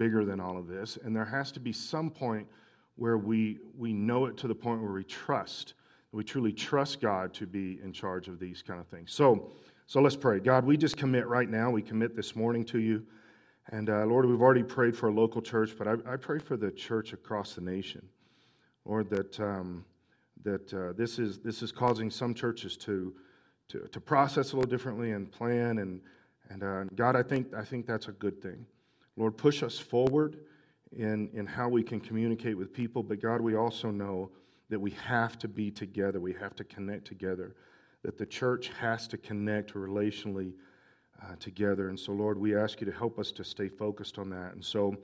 bigger than all of this, and there has to be some point where we know it to the point where we truly trust God to be in charge of these kind of things. So let's pray. God, we just commit right now. We commit this morning to you. And Lord, we've already prayed for a local church, but I pray for the church across the nation, Lord, that this is causing some churches to process a little differently and plan. And God, I think that's a good thing. Lord, push us forward in how we can communicate with people, but God, we also know that we have to be together, we have to connect together, that the church has to connect relationally together. And so, Lord, we ask you to help us to stay focused on that. And so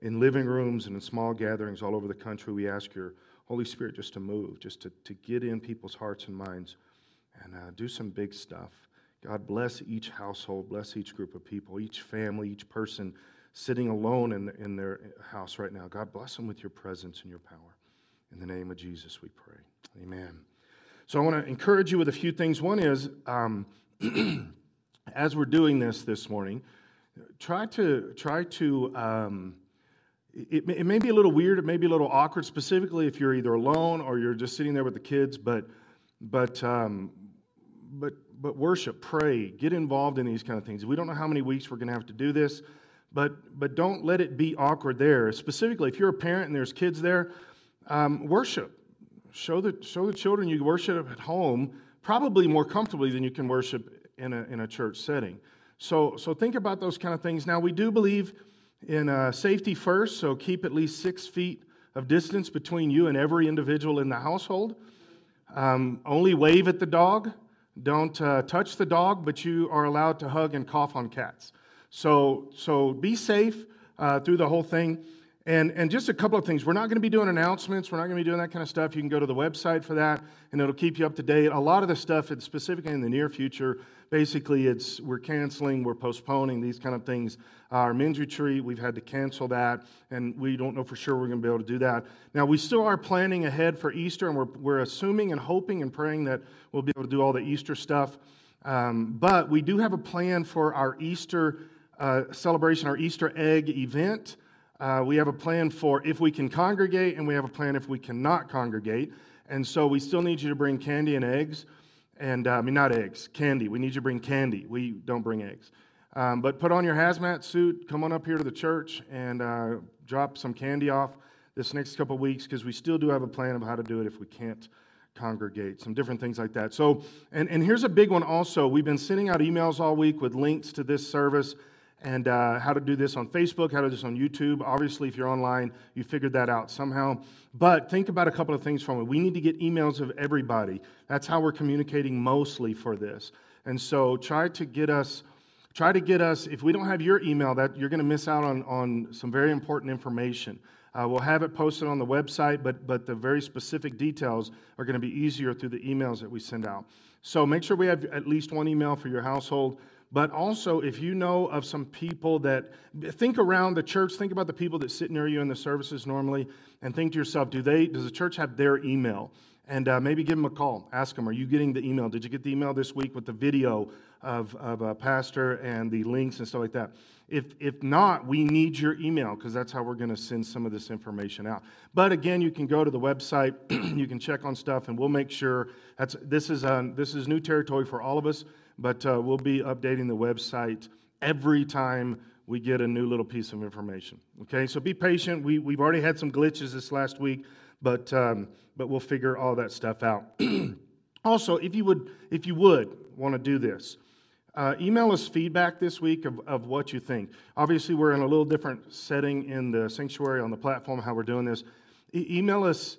in living rooms and in small gatherings all over the country, we ask your Holy Spirit just to move, just to get in people's hearts and minds and do some big stuff. God, bless each household, bless each group of people, each family, each person sitting alone in their house right now. God, bless them with your presence and your power. In the name of Jesus, we pray. Amen. So I want to encourage you with a few things. One is, as we're doing this morning, try to it may be a little weird, it may be a little awkward, specifically if you're either alone or you're just sitting there with the kids, but worship, pray, get involved in these kind of things. We don't know how many weeks we're going to have to do this, but don't let it be awkward there. Specifically, if you're a parent and there's kids there, worship. Show the children you worship at home, probably more comfortably than you can worship in a church setting. So think about those kind of things. Now, we do believe in safety first, so keep at least 6 feet of distance between you and every individual in the household. Only wave at the dog. Don't touch the dog, but you are allowed to hug and cough on cats. So be safe through the whole thing. And just a couple of things. We're not going to be doing announcements. We're not going to be doing that kind of stuff. You can go to the website for that, and it'll keep you up to date. A lot of the stuff, it's specifically in the near future, basically we're canceling, we're postponing, these kind of things. Our men's retreat, we've had to cancel that, and we don't know for sure we're going to be able to do that. Now, we still are planning ahead for Easter, and we're assuming and hoping and praying that we'll be able to do all the Easter stuff. But we do have a plan for our Easter celebration, our Easter egg event. We have a plan for if we can congregate, and we have a plan if we cannot congregate. And so we still need you to bring candy and eggs. And not eggs, candy. We need you to bring candy. We don't bring eggs. But put on your hazmat suit, come on up here to the church, and drop some candy off this next couple weeks, because we still do have a plan of how to do it if we can't congregate, some different things like that. So, and here's a big one also. We've been sending out emails all week with links to this service, and how to do this on Facebook, how to do this on YouTube. Obviously, if you're online, you figured that out somehow. But think about a couple of things from it. We need to get emails of everybody. That's how we're communicating mostly for this. And so try to get us, if we don't have your email, that you're going to miss out on some very important information. We'll have it posted on the website, but the very specific details are going to be easier through the emails that we send out. So make sure we have at least one email for your household. But also, if you know of some people that, think around the church, think about the people that sit near you in the services normally, and think to yourself, does the church have their email? And maybe give them a call. Ask them, are you getting the email? Did you get the email this week with the video of a pastor and the links and stuff like that? If not, we need your email, because that's how we're going to send some of this information out. But again, you can go to the website, you can check on stuff, and we'll make sure. This is new territory for all of us. But we'll be updating the website every time we get a new little piece of information. Okay, so be patient. We've already had some glitches this last week, but we'll figure all that stuff out. Also, if you would want to do this, email us feedback this week of what you think. Obviously, we're in a little different setting in the sanctuary on the platform, how we're doing this. Email us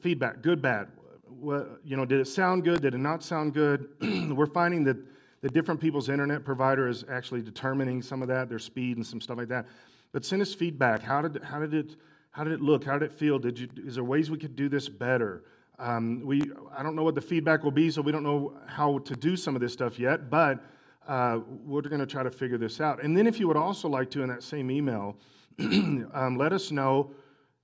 feedback, good, bad. Well, did it sound good? Did it not sound good? We're finding that the different people's internet provider is actually determining some of that, their speed and some stuff like that. But send us feedback. How did it look? How did it feel? Is there ways we could do this better? I don't know what the feedback will be, so we don't know how to do some of this stuff yet. But we're going to try to figure this out. And then, if you would also like to, in that same email, let us know.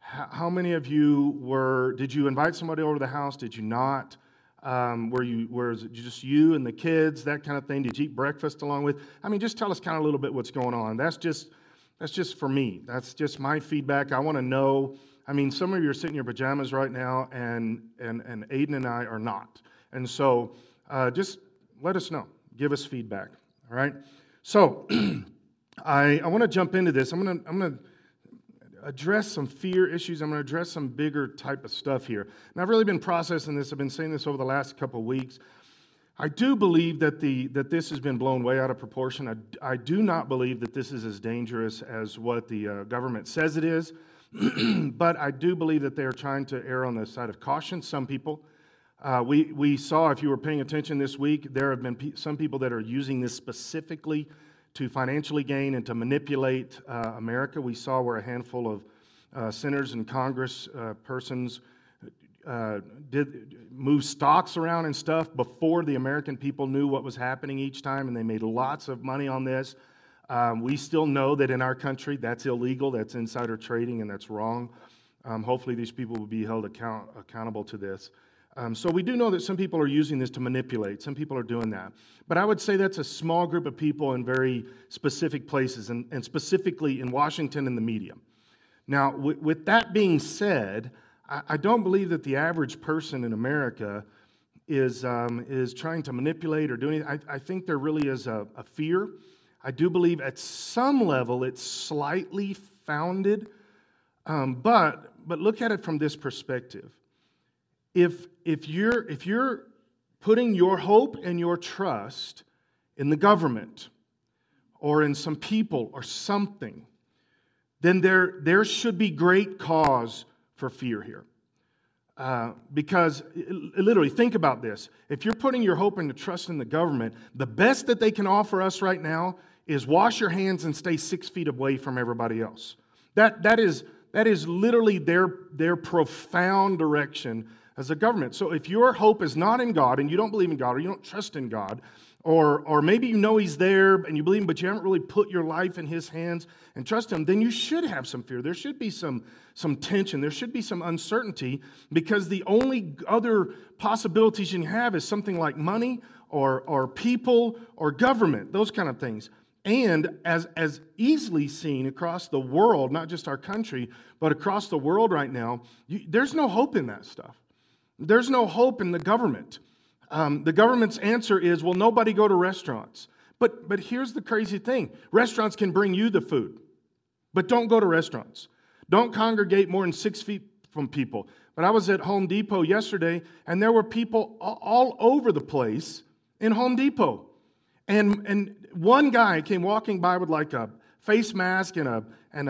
How many of you did you invite somebody over to the house? Did you not? Was it just you and the kids, that kind of thing? Did you eat breakfast along with? Just tell us kind of a little bit what's going on. That's just That's just for me. That's just my feedback. I want to know. I mean, some of you are sitting in your pajamas right now, and Aiden and I are not. And so just let us know. Give us feedback, all right? So I want to jump into this. I'm going to address some fear issues. I'm going to address some bigger type of stuff here. And I've really been processing this. I've been saying this over the last couple of weeks. I do believe that this has been blown way out of proportion. I do not believe that this is as dangerous as what the government says it is. But I do believe that they are trying to err on the side of caution. Some people, we saw, if you were paying attention this week, there have been some people that are using this specifically to financially gain and to manipulate America. We saw where a handful of senators and Congress persons did move stocks around and stuff before the American people knew what was happening each time, and they made lots of money on this. We still know that in our country that's illegal, that's insider trading, and that's wrong. Hopefully these people will be held accountable to this. So we do know that some people are using this to manipulate. Some people are doing that. But I would say that's a small group of people in very specific places, and specifically in Washington and the media. Now, with that being said, I don't believe that the average person in America is trying to manipulate or do anything. I think there really is a fear. I do believe at some level it's slightly founded, but look at it from this perspective. If you're putting your hope and your trust in the government or in some people or something, then there should be great cause for fear here. Because literally, think about this. If you're putting your hope and your trust in the government, the best that they can offer us right now is wash your hands and stay 6 feet away from everybody else. That is literally their profound direction as a government. So if your hope is not in God, and you don't believe in God, or you don't trust in God, or maybe you know He's there and you believe Him, but you haven't really put your life in His hands and trust Him, then you should have some fear. There should be some tension. There should be some uncertainty, because the only other possibilities you can have is something like money or people or government, those kind of things. And as easily seen across the world, not just our country, but across the world right now, there's no hope in that stuff. There's no hope in the government. The government's answer is, well, nobody go to restaurants. But here's the crazy thing. Restaurants can bring you the food, but don't go to restaurants. Don't congregate more than 6 feet from people. But I was at Home Depot yesterday, and there were people all over the place in Home Depot. And one guy came walking by with like a face mask and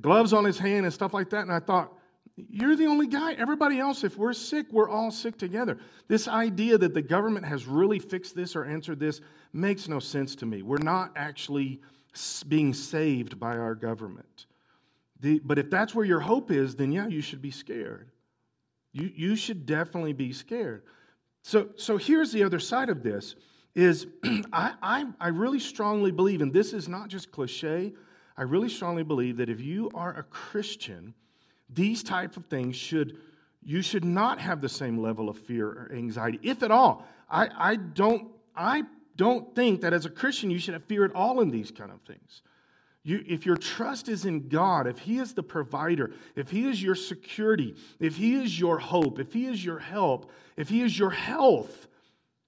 gloves on his hand and stuff like that. And I thought, you're the only guy. Everybody else, if we're sick, we're all sick together. This idea that the government has really fixed this or answered this makes no sense to me. We're not actually being saved by our government. But if that's where your hope is, then yeah, you should be scared. You should definitely be scared. So here's the other side of this. Is I really strongly believe, and this is not just cliche, I really strongly believe that if you are a Christian, these type of things you should not have the same level of fear or anxiety, if at all. I don't think that as a Christian you should have fear at all in these kind of things. If your trust is in God, if He is the provider, if He is your security, if He is your hope, if He is your help, if He is your health,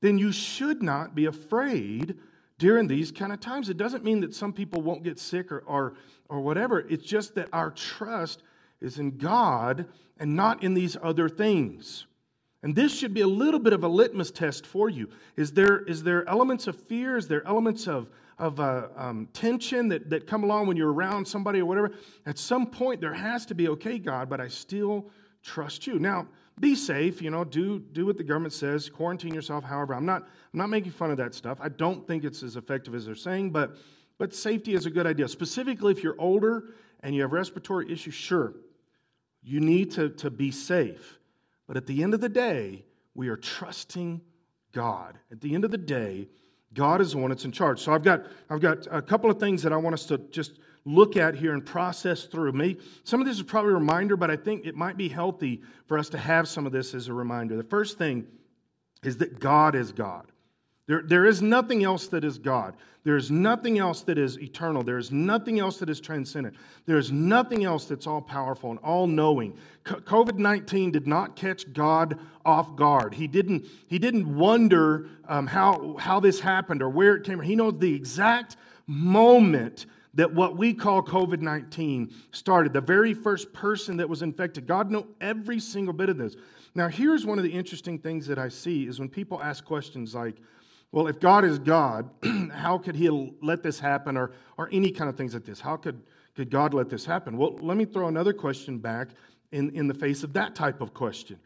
then you should not be afraid during these kind of times. It doesn't mean that some people won't get sick or whatever. It's just that our trust is in God and not in these other things. And this should be a little bit of a litmus test for you. Is there elements of fear? Is there elements of tension that come along when you're around somebody or whatever? At some point, there has to be, okay, God, but I still trust you. Now, be safe, you know, do what the government says, quarantine yourself, however. I'm not making fun of that stuff. I don't think it's as effective as they're saying, but safety is a good idea. Specifically, if you're older and you have respiratory issues, sure, you need to be safe. But at the end of the day, we are trusting God. At the end of the day, God is the one that's in charge. So I've got a couple of things that I want us to just look at here and process through. Maybe some of this is probably a reminder, but I think it might be healthy for us to have some of this as a reminder. The first thing is that God is God. There is nothing else that is God. There is nothing else that is eternal. There is nothing else that is transcendent. There is nothing else that's all-powerful and all-knowing. COVID-19 did not catch God off guard. He didn't wonder how this happened or where it came from. He knows the exact moment that what we call COVID-19 started. The very first person that was infected. God knew every single bit of this. Now, here's one of the interesting things that I see is when people ask questions like, well, if God is God, how could he let this happen? Or any kind of things like this. How could God let this happen? Well, let me throw another question back in the face of that type of question.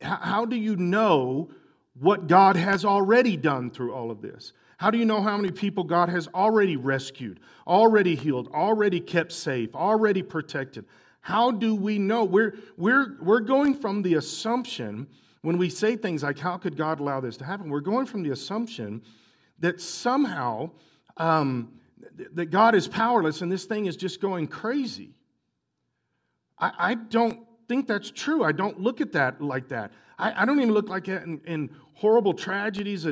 How do you know what God has already done through all of this? How do you know how many people God has already rescued, already healed, already kept safe, already protected? How do we know? We're going from the assumption, when we say things like, how could God allow this to happen? We're going from the assumption that somehow that God is powerless and this thing is just going crazy. I don't think that's true. I don't look at that like that. I don't even look like that in horrible tragedies,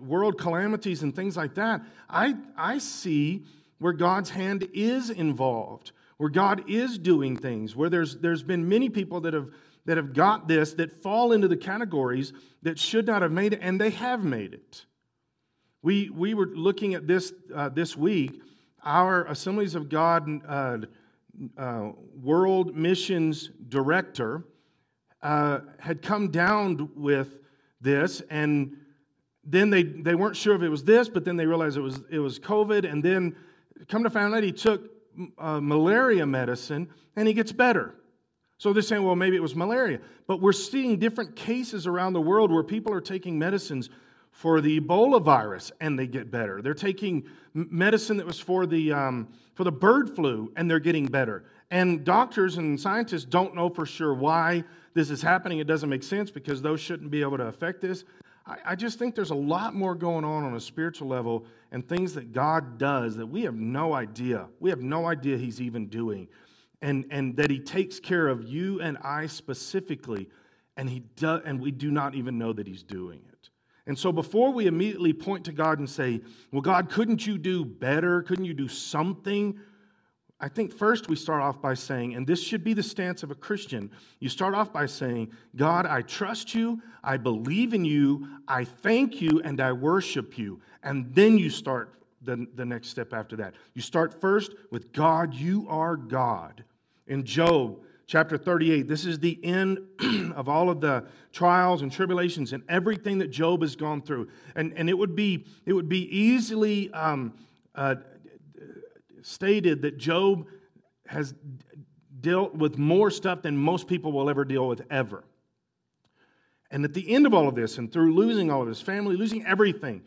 world calamities and things like that. I see where God's hand is involved, where God is doing things, where there's been many people that have got this, that fall into the categories that should not have made it, and they have made it. We were looking at this this week, our Assemblies of God World Missions Director had come down with this, and then they weren't sure if it was this, but then they realized it was COVID, and then come to find out he took malaria medicine, and he gets better. So they're saying, well, maybe it was malaria. But we're seeing different cases around the world where people are taking medicines for the Ebola virus and they get better. They're taking medicine that was for the bird flu and they're getting better. And doctors and scientists don't know for sure why this is happening. It doesn't make sense because those shouldn't be able to affect this. I just think there's a lot more going on a spiritual level and things that God does that we have no idea. We have no idea he's even doing. And that he takes care of you and I specifically, and we do not even know that he's doing it. And so before we immediately point to God and say, well, God, couldn't you do better? Couldn't you do something? I think first we start off by saying, and this should be the stance of a Christian, you start off by saying, God, I trust you, I believe in you, I thank you, and I worship you. And then you start the next step after that. You start first with God, you are God. In Job chapter 38, this is the end of all of the trials and tribulations and everything that Job has gone through. And it would be easily stated that Job has dealt with more stuff than most people will ever deal with ever. And at the end of all of this, and through losing all of his family, losing everything,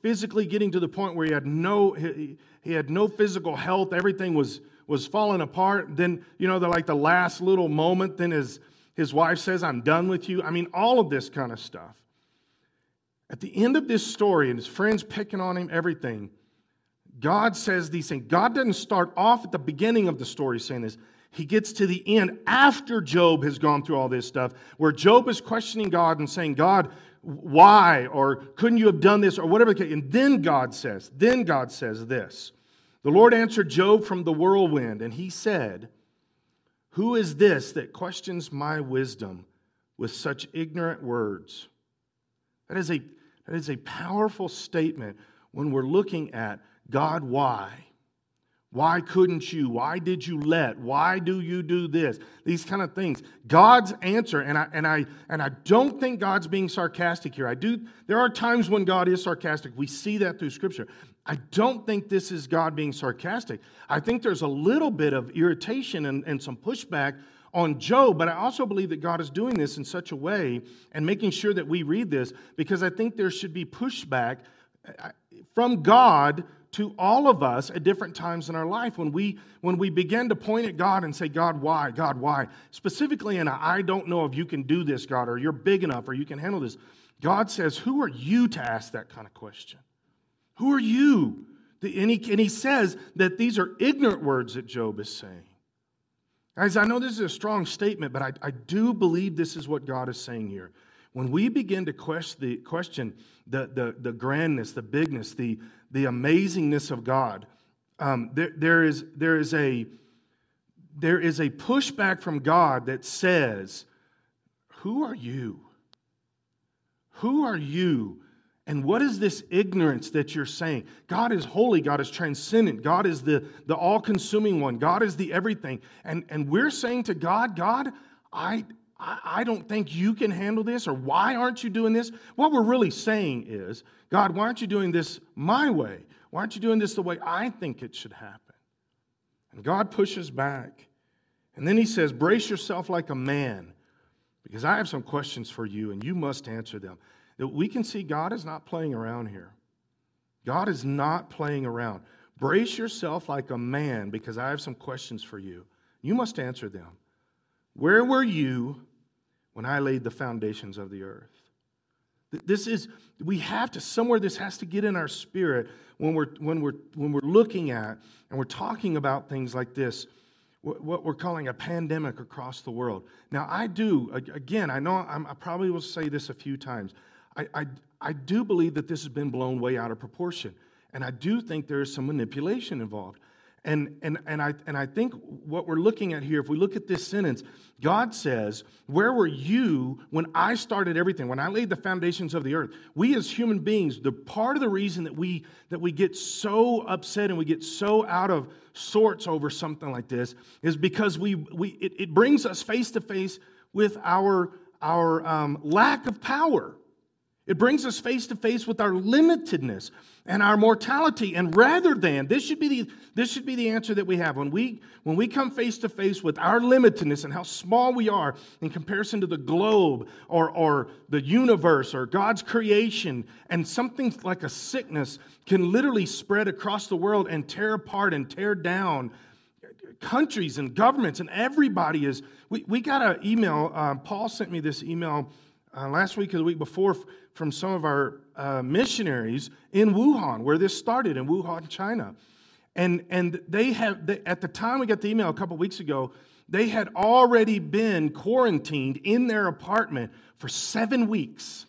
physically getting to the point where he had no physical health, everything was falling apart. Then, you know, they're like the last little moment, then his wife says, I'm done with you. I mean, all of this kind of stuff. At the end of this story, and his friends picking on him, everything, God says these things. God doesn't start off at the beginning of the story saying this. He gets to the end after Job has gone through all this stuff, where Job is questioning God and saying, God, why? Or couldn't you have done this? Or whatever. And then God says this. The Lord answered Job from the whirlwind, and he said, who is this that questions my wisdom with such ignorant words? That is a powerful statement when we're looking at God, why? Why couldn't you? Why did you let? Why do you do this? These kind of things. God's answer, and I don't think God's being sarcastic here. There are times when God is sarcastic. We see that through Scripture. I don't think this is God being sarcastic. I think there's a little bit of irritation and some pushback on Job, but I also believe that God is doing this in such a way and making sure that we read this, because I think there should be pushback from God to all of us at different times in our life when we begin to point at God and say, God, why? God, why? Specifically, and I don't know if you can do this, God, or you're big enough, or you can handle this. God says, who are you to ask that kind of question? Who are you? And he says that these are ignorant words that Job is saying. Guys, I know this is a strong statement, but I do believe this is what God is saying here. When we begin to question the grandness, the bigness, the amazingness of God, there is a pushback from God that says, "Who are you? Who are you? And what is this ignorance that you're saying? God is holy. God is transcendent. God is the all-consuming one. God is the everything." And we're saying to God, "God, I don't think you can handle this, or why aren't you doing this?" What we're really saying is, "God, why aren't you doing this my way? Why aren't you doing this the way I think it should happen?" And God pushes back. And then he says, "Brace yourself like a man, because I have some questions for you, and you must answer them." That we can see God is not playing around here. God is not playing around. "Brace yourself like a man, because I have some questions for you. You must answer them. Where were you when I laid the foundations of the earth?" This has to get in our spirit when we're looking at and we're talking about things like this, what we're calling a pandemic across the world. Now, I probably will say this a few times. I do believe that this has been blown way out of proportion, and I do think there is some manipulation involved. And I think what we're looking at here, if we look at this sentence, God says, "Where were you when I started everything, when I laid the foundations of the earth?" We as human beings, the part of the reason that we get so upset and we get so out of sorts over something like this is because it brings us face to face with our lack of power. It brings us face to face with our limitedness and our mortality. And rather than, this should be the answer that we have. When we come face to face with our limitedness and how small we are in comparison to the globe or the universe or God's creation, and something like a sickness can literally spread across the world and tear apart and tear down countries and governments and everybody is... We got an email. Paul sent me this email last week or the week before from some of our missionaries in Wuhan, where this started, in Wuhan, China. And at the time we got the email a couple weeks ago, they had already been quarantined in their apartment for 7 weeks.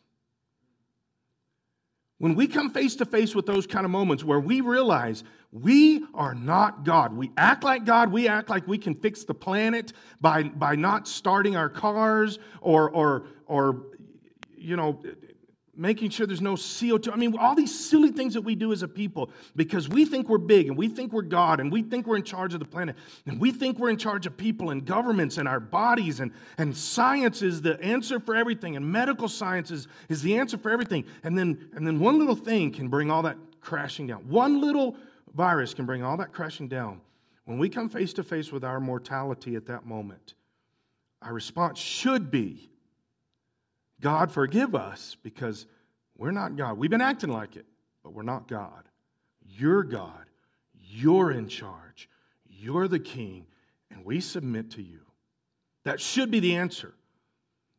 When we come face to face with those kind of moments where we realize we are not God, we act like God, we act like we can fix the planet by not starting our cars or you know, making sure there's no CO2. I mean, all these silly things that we do as a people because we think we're big and we think we're God and we think we're in charge of the planet and we think we're in charge of people and governments and our bodies and science is the answer for everything and medical science is the answer for everything. And then one little thing can bring all that crashing down. One little virus can bring all that crashing down. When we come face to face with our mortality at that moment, our response should be, "God, forgive us, because we're not God. We've been acting like it, but we're not God. You're God. You're in charge. You're the king, and we submit to you." That should be the answer.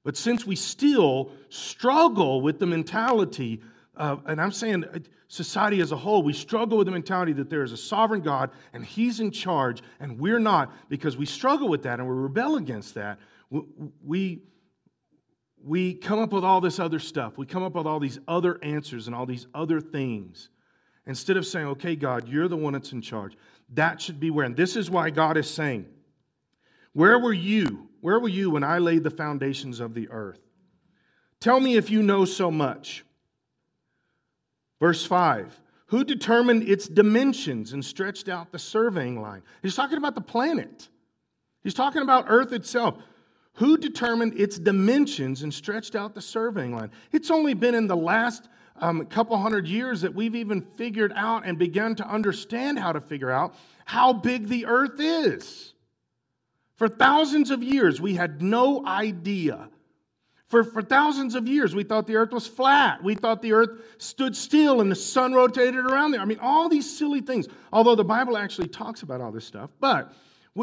But since we still struggle with the mentality of, and I'm saying society as a whole, we struggle with the mentality that there is a sovereign God, and he's in charge, and we're not, because we struggle with that, and we rebel against that, we come up with all this other stuff. We come up with all these other answers and all these other things. Instead of saying, "Okay, God, you're the one that's in charge." That should be where. And this is why God is saying, "Where were you? Where were you when I laid the foundations of the earth? Tell me if you know so much." Verse 5, "Who determined its dimensions and stretched out the surveying line?" He's talking about the planet. He's talking about Earth itself. Who determined its dimensions and stretched out the surveying line? It's only been in the last couple hundred years that we've even figured out and begun to understand how to figure out how big the earth is. For thousands of years, we had no idea. For thousands of years, we thought the earth was flat. We thought the earth stood still and the sun rotated around there. I mean, all these silly things, although the Bible actually talks about all this stuff, but...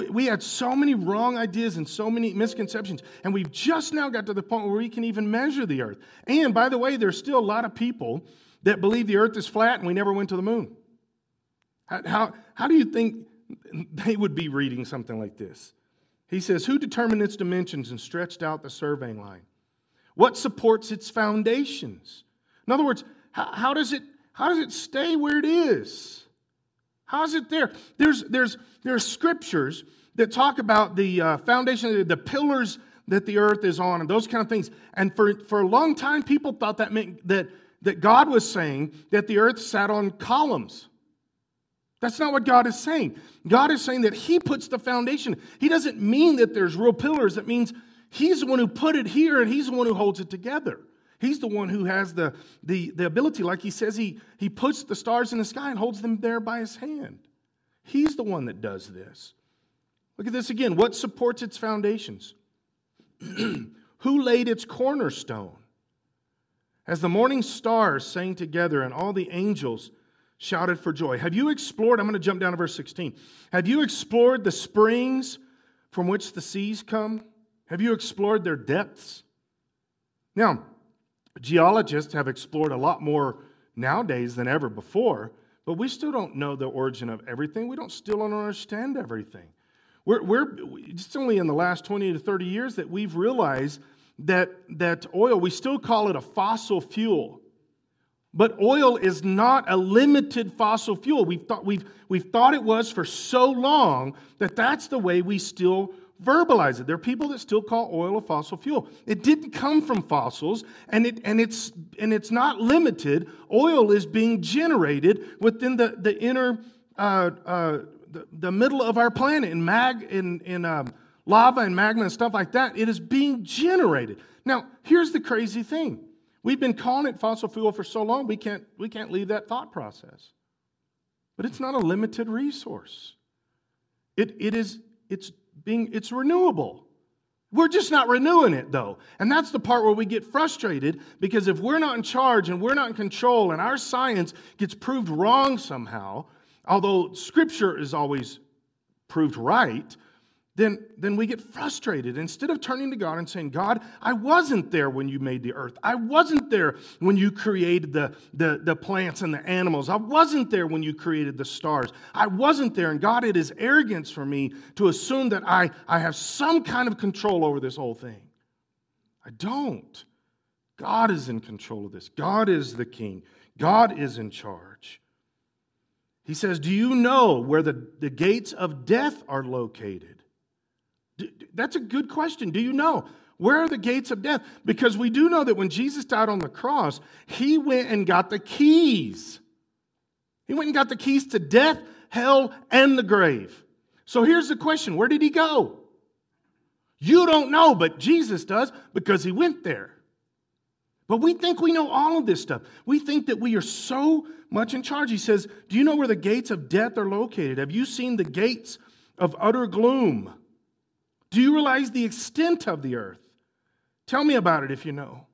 we had so many wrong ideas and so many misconceptions, and we've just now got to the point where we can even measure the earth. And by the way, there's still a lot of people that believe the earth is flat and we never went to the moon. How do you think they would be reading something like this? He says, "Who determined its dimensions and stretched out the surveying line? What supports its foundations? In other words, how does it stay where it is? How is it there? There's scriptures that talk about the foundation, the pillars that the earth is on, and those kind of things. And for a long time, people thought that meant that God was saying that the earth sat on columns. That's not what God is saying. God is saying that He puts the foundation. He doesn't mean that there's real pillars. That means He's the one who put it here, and He's the one who holds it together. He's the one who has the ability. Like He says, He puts the stars in the sky and holds them there by His hand. He's the one that does this. Look at this again. What supports its foundations? Who laid its cornerstone? As the morning stars sang together and all the angels shouted for joy. Have you explored, I'm going to jump down to verse 16. Have you explored the springs from which the seas come? Have you explored their depths? Now, geologists have explored a lot more nowadays than ever before, but we still don't know the origin of everything. We still don't understand everything. It's only in the last 20 to 30 years that we've realized that oil, we still call it a fossil fuel. But oil is not a limited fossil fuel. We've thought it was for so long that that's the way we still verbalize it. There are people that still call oil a fossil fuel. It didn't come from fossils, and it's not limited. Oil is being generated within the inner the middle of our planet in lava and magma and stuff like that. It is being generated. Now, here's the crazy thing. We've been calling it fossil fuel for so long, we can't leave that thought process. But it's not a limited resource. It's renewable. We're just not renewing it, though. And that's the part where we get frustrated, because if we're not in charge and we're not in control and our science gets proved wrong somehow, although Scripture is always proved right, then we get frustrated. Instead of turning to God and saying, God, I wasn't there when you made the earth. I wasn't there when you created the plants and the animals. I wasn't there when you created the stars. I wasn't there. And God, it is arrogance for me to assume that I have some kind of control over this whole thing. I don't. God is in control of this. God is the king. God is in charge. He says, do you know where the gates of death are located? That's a good question. Do you know? Where are the gates of death? Because we do know that when Jesus died on the cross, He went and got the keys. He went and got the keys to death, hell, and the grave. So here's the question. Where did He go? You don't know, but Jesus does, because He went there. But we think we know all of this stuff. We think that we are so much in charge. He says, do you know where the gates of death are located? Have you seen the gates of utter gloom? Do you realize the extent of the earth? Tell me about it if you know.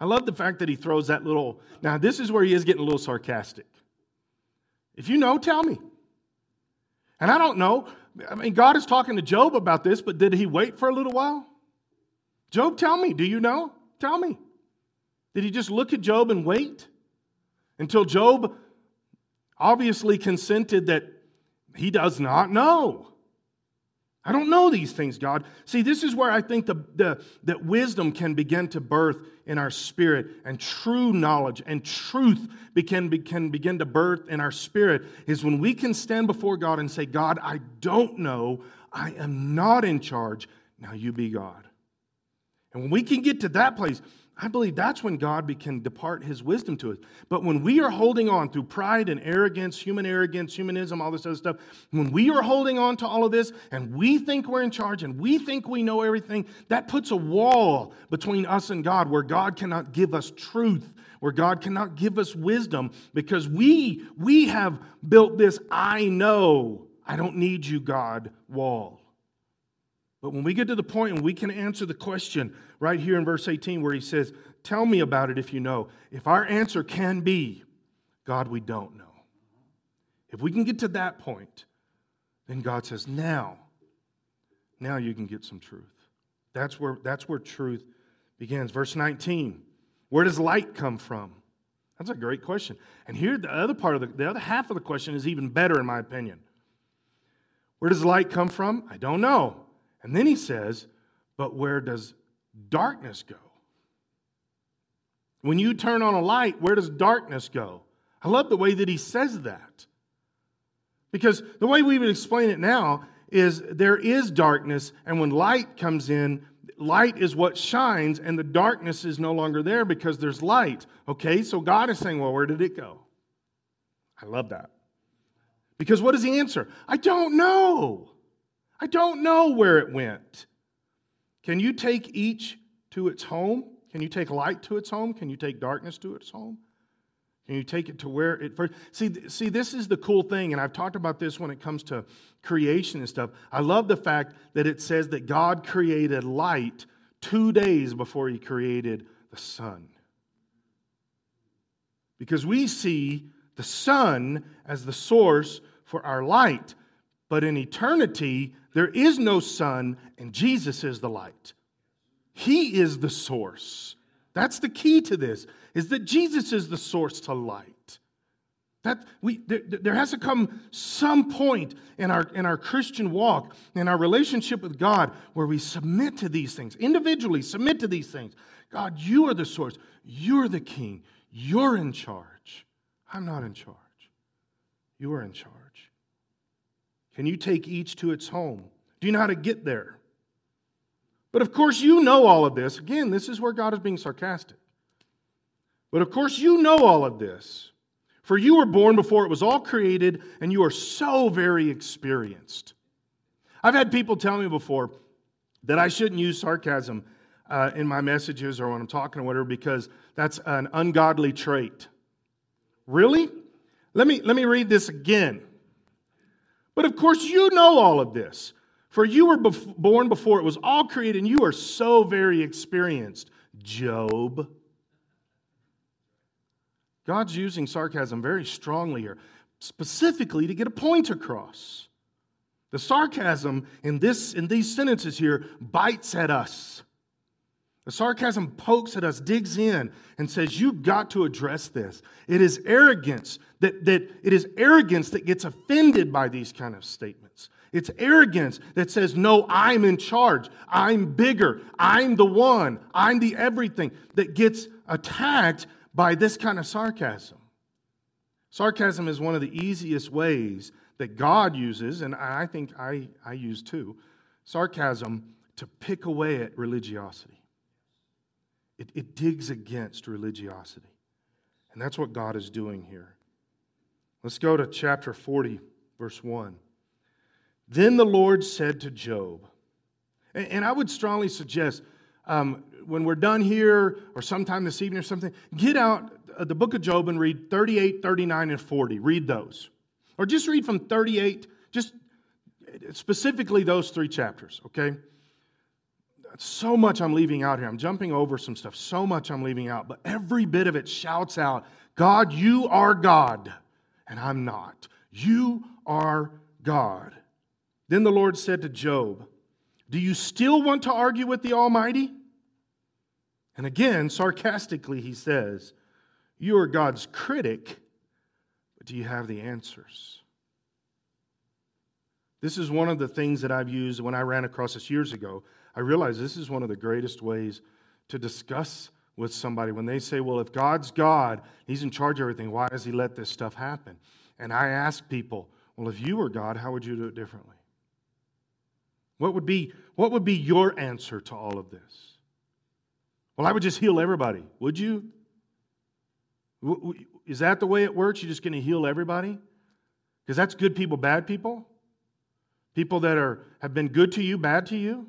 I love the fact that He throws that little... Now, this is where He is getting a little sarcastic. If you know, tell me. And I don't know. I mean, God is talking to Job about this, but did He wait for a little while? Job, tell me. Do you know? Tell me. Did He just look at Job and wait until Job obviously consented that he does not know? I don't know these things, God. See, this is where I think that wisdom can begin to birth in our spirit, and true knowledge and truth can begin to birth in our spirit, is when we can stand before God and say, God, I don't know. I am not in charge. Now you be God. And when we can get to that place, I believe that's when God can depart His wisdom to us. But when we are holding on through pride and arrogance, humanism, all this other stuff, when we are holding on to all of this and we think we're in charge and we think we know everything, that puts a wall between us and God, where God cannot give us truth, where God cannot give us wisdom, because we have built this I know, I don't need you, God, wall. But when we get to the point and we can answer the question right here in verse 18, where He says, tell me about it if you know. If our answer can be, God, we don't know. If we can get to that point, then God says, now you can get some truth. That's where truth begins. Verse 19, where does light come from? That's a great question. And here the other part of the other half of the question is even better, in my opinion. Where does light come from? I don't know. And then He says, but where does darkness go? When you turn on a light, where does darkness go? I love the way that he says that. Because the way we would explain it now is there is darkness, and when light comes in, light is what shines, and the darkness is no longer there because there's light. Okay, so God is saying, well, where did it go? I love that. Because what is the answer? I don't know. I don't know where it went. Can you take each to its home? Can you take light to its home? Can you take darkness to its home? Can you take it to where it first? See, this is the cool thing, and I've talked about this when it comes to creation and stuff. I love the fact that it says that God created light 2 days before he created the sun. Because we see the sun as the source for our light, but in eternity, there is no sun, and Jesus is the light. He is the source. That's the key to this, is that Jesus is the source to light. That there has to come some point in our Christian walk, in our relationship with God, where we submit to these things, individually submit to these things. God, you are the source. You're the king. You're in charge. I'm not in charge. You are in charge. Can you take each to its home? Do you know how to get there? But of course you know all of this. Again, this is where God is being sarcastic. But of course you know all of this. For you were born before it was all created, and you are so very experienced. I've had people tell me before that I shouldn't use sarcasm in my messages or when I'm talking or whatever, because that's an ungodly trait. Really? Let me read this again. But of course you know all of this. For you were born before it was all created, and you are so very experienced, Job. God's using sarcasm very strongly here, specifically to get a point across. The sarcasm in these sentences here bites at us. The sarcasm pokes at us, digs in, and says, you've got to address this. It is arrogance that gets offended by these kind of statements. It's arrogance that says, no, I'm in charge. I'm bigger. I'm the one. I'm the everything, that gets attacked by this kind of sarcasm. Sarcasm is one of the easiest ways that God uses, and I think I use too, sarcasm to pick away at religiosity. It digs against religiosity. And that's what God is doing here. Let's go to chapter 40, verse 1. Then the Lord said to Job, and I would strongly suggest when we're done here or sometime this evening or something, get out the book of Job and read 38, 39, and 40. Read those. Or just read from 38, just specifically those three chapters, okay? So much I'm leaving out here. I'm jumping over some stuff. So much I'm leaving out. But every bit of it shouts out, God, you are God, and I'm not. You are God. Then the Lord said to Job, do you still want to argue with the Almighty? And again, sarcastically, he says, you are God's critic, but do you have the answers? This is one of the things that I've used when I ran across this years ago. I realize this is one of the greatest ways to discuss with somebody when they say, well, if God's God, he's in charge of everything, why does he let this stuff happen? And I ask people, well, if you were God, how would you do it differently? What would be your answer to all of this? Well, I would just heal everybody. Would you? Is that the way it works? You're just going to heal everybody? Because that's good people, bad people? People that have been good to you, bad to you?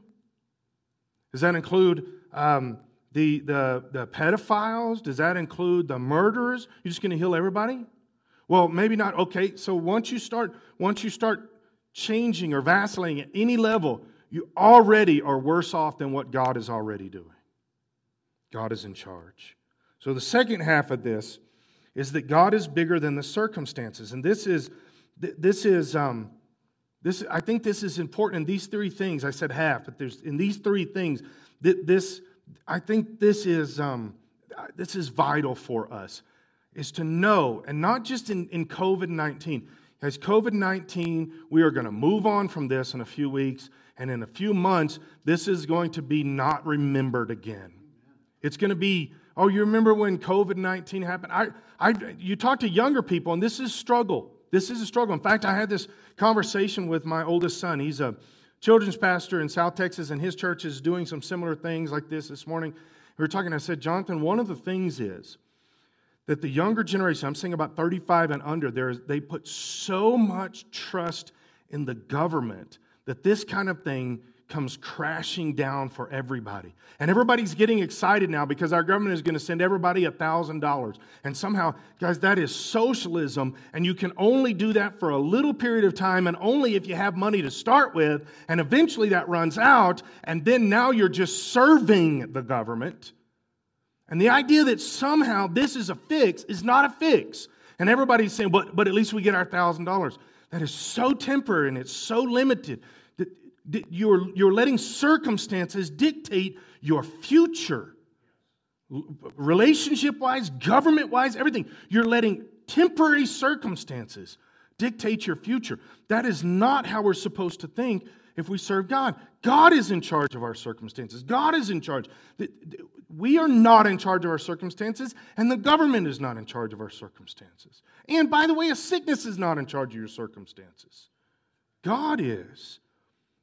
Does that include the pedophiles? Does that include the murderers? You're just going to heal everybody? Well, maybe not. Okay, so once you start changing or vacillating at any level, you already are worse off than what God is already doing. God is in charge. So the second half of this is that God is bigger than the circumstances, and this is, I think this is important in these three things. I said half, but there's in these three things this is vital for us, is to know, and not just in COVID-19. As COVID-19, we are going to move on from this in a few weeks, and in a few months, this is going to be not remembered again. It's going to be, Oh, you remember when COVID-19 happened? You talk to younger people, and this is struggle. This is a struggle. In fact, I had this conversation with my oldest son. He's a children's pastor in South Texas, and his church is doing some similar things like this morning. We were talking, I said, Jonathan, one of the things is that the younger generation, I'm saying about 35 and under, they put so much trust in the government that this kind of thing comes crashing down for everybody. And everybody's getting excited now because our government is going to send everybody $1,000. And somehow, guys, that is socialism, and you can only do that for a little period of time and only if you have money to start with, and eventually that runs out, and then now you're just serving the government. And the idea that somehow this is a fix is not a fix. And everybody's saying, but at least we get our $1,000. That is so temporary and it's so limited. You're letting circumstances dictate your future. Relationship-wise, government-wise, everything. You're letting temporary circumstances dictate your future. That is not how we're supposed to think if we serve God. God is in charge of our circumstances. God is in charge. We are not in charge of our circumstances, and the government is not in charge of our circumstances. And by the way, a sickness is not in charge of your circumstances. God is.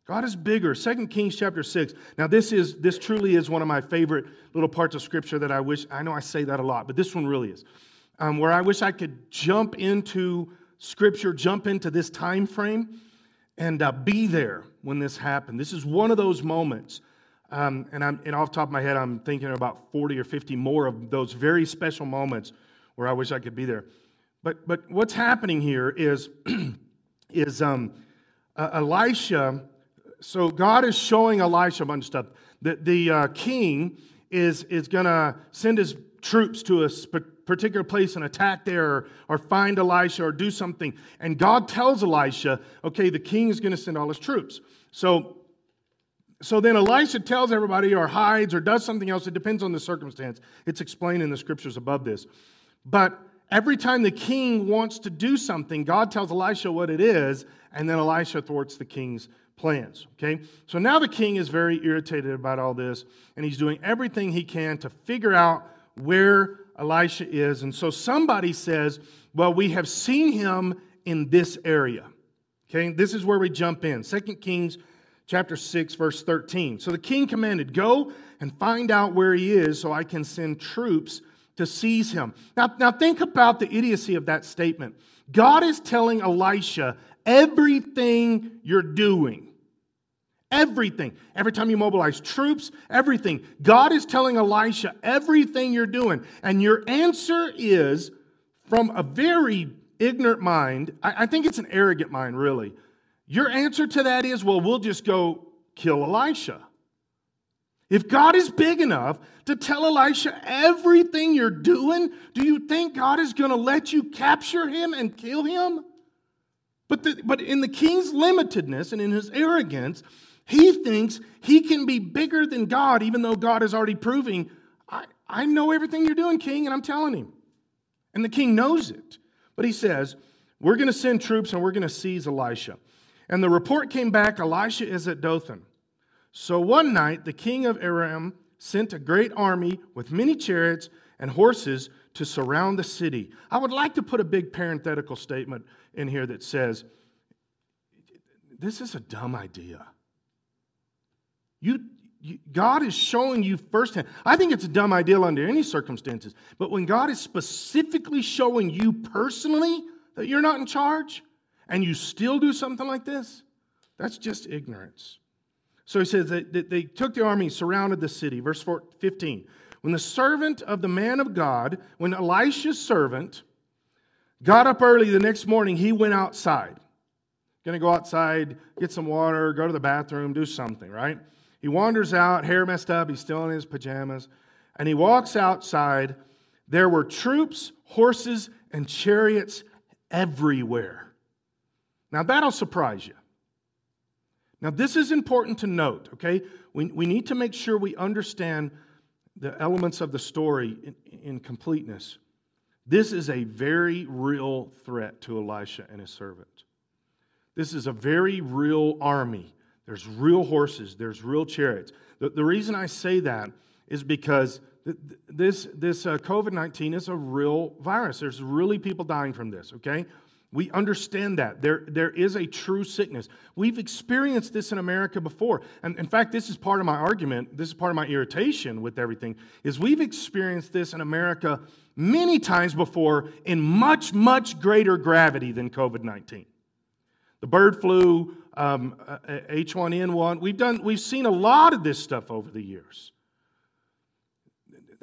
God is bigger. 2 Kings chapter 6. Now, this truly is one of my favorite little parts of Scripture that I know I say that a lot, but this one really is, where I wish I could jump into Scripture, jump into this time frame, and be there when this happened. This is one of those moments, and off the top of my head, I'm thinking about 40 or 50 more of those very special moments where I wish I could be there. But what's happening here is Elisha. So God is showing Elisha a bunch of stuff. The king is going to send his troops to a particular place and attack there or find Elisha or do something. And God tells Elisha, okay, the king is going to send all his troops. So then Elisha tells everybody or hides or does something else. It depends on the circumstance. It's explained in the Scriptures above this. But every time the king wants to do something, God tells Elisha what it is, and then Elisha thwarts the king's plans, okay? So now the king is very irritated about all this, and he's doing everything he can to figure out where Elisha is. And so somebody says, well, we have seen him in this area, okay? This is where we jump in. 2 Kings chapter 6, verse 13. So the king commanded, go and find out where he is so I can send troops to seize him. Now think about the idiocy of that statement. God is telling Elisha everything you're doing. Everything. Every time you mobilize troops, everything. God is telling Elisha everything you're doing. And your answer is, from a very ignorant mind, I think it's an arrogant mind, really. Your answer to that is, well, we'll just go kill Elisha. If God is big enough to tell Elisha everything you're doing, do you think God is going to let you capture him and kill him? But in the king's limitedness and in his arrogance, he thinks he can be bigger than God, even though God is already proving, I know everything you're doing, king, and I'm telling him. And the king knows it. But he says, we're going to send troops and we're going to seize Elisha. And the report came back, Elisha is at Dothan. So one night, the king of Aram sent a great army with many chariots and horses to surround the city. I would like to put a big parenthetical statement in here that says, this is a dumb idea. God is showing you firsthand. I think it's a dumb idea under any circumstances, but when God is specifically showing you personally that you're not in charge and you still do something like this, that's just ignorance. So he says that they took the army and surrounded the city. Verse 15. When the servant of the man of God, when Elisha's servant got up early the next morning, he went outside. Going to go outside, get some water, go to the bathroom, do something, right? He wanders out, hair messed up, he's still in his pajamas. And he walks outside. There were troops, horses, and chariots everywhere. Now that'll surprise you. Now, this is important to note, okay? We need to make sure we understand the elements of the story in completeness. This is a very real threat to Elisha and his servant. This is a very real army. There's real horses. There's real chariots. The reason I say that is because This COVID-19 is a real virus. There's really people dying from this, okay? We understand that. There is a true sickness. We've experienced this in America before. And in fact, this is part of my argument. This is part of my irritation with everything, is we've experienced this in America many times before in much, much greater gravity than COVID-19. The bird flu, H1N1, we've seen a lot of this stuff over the years.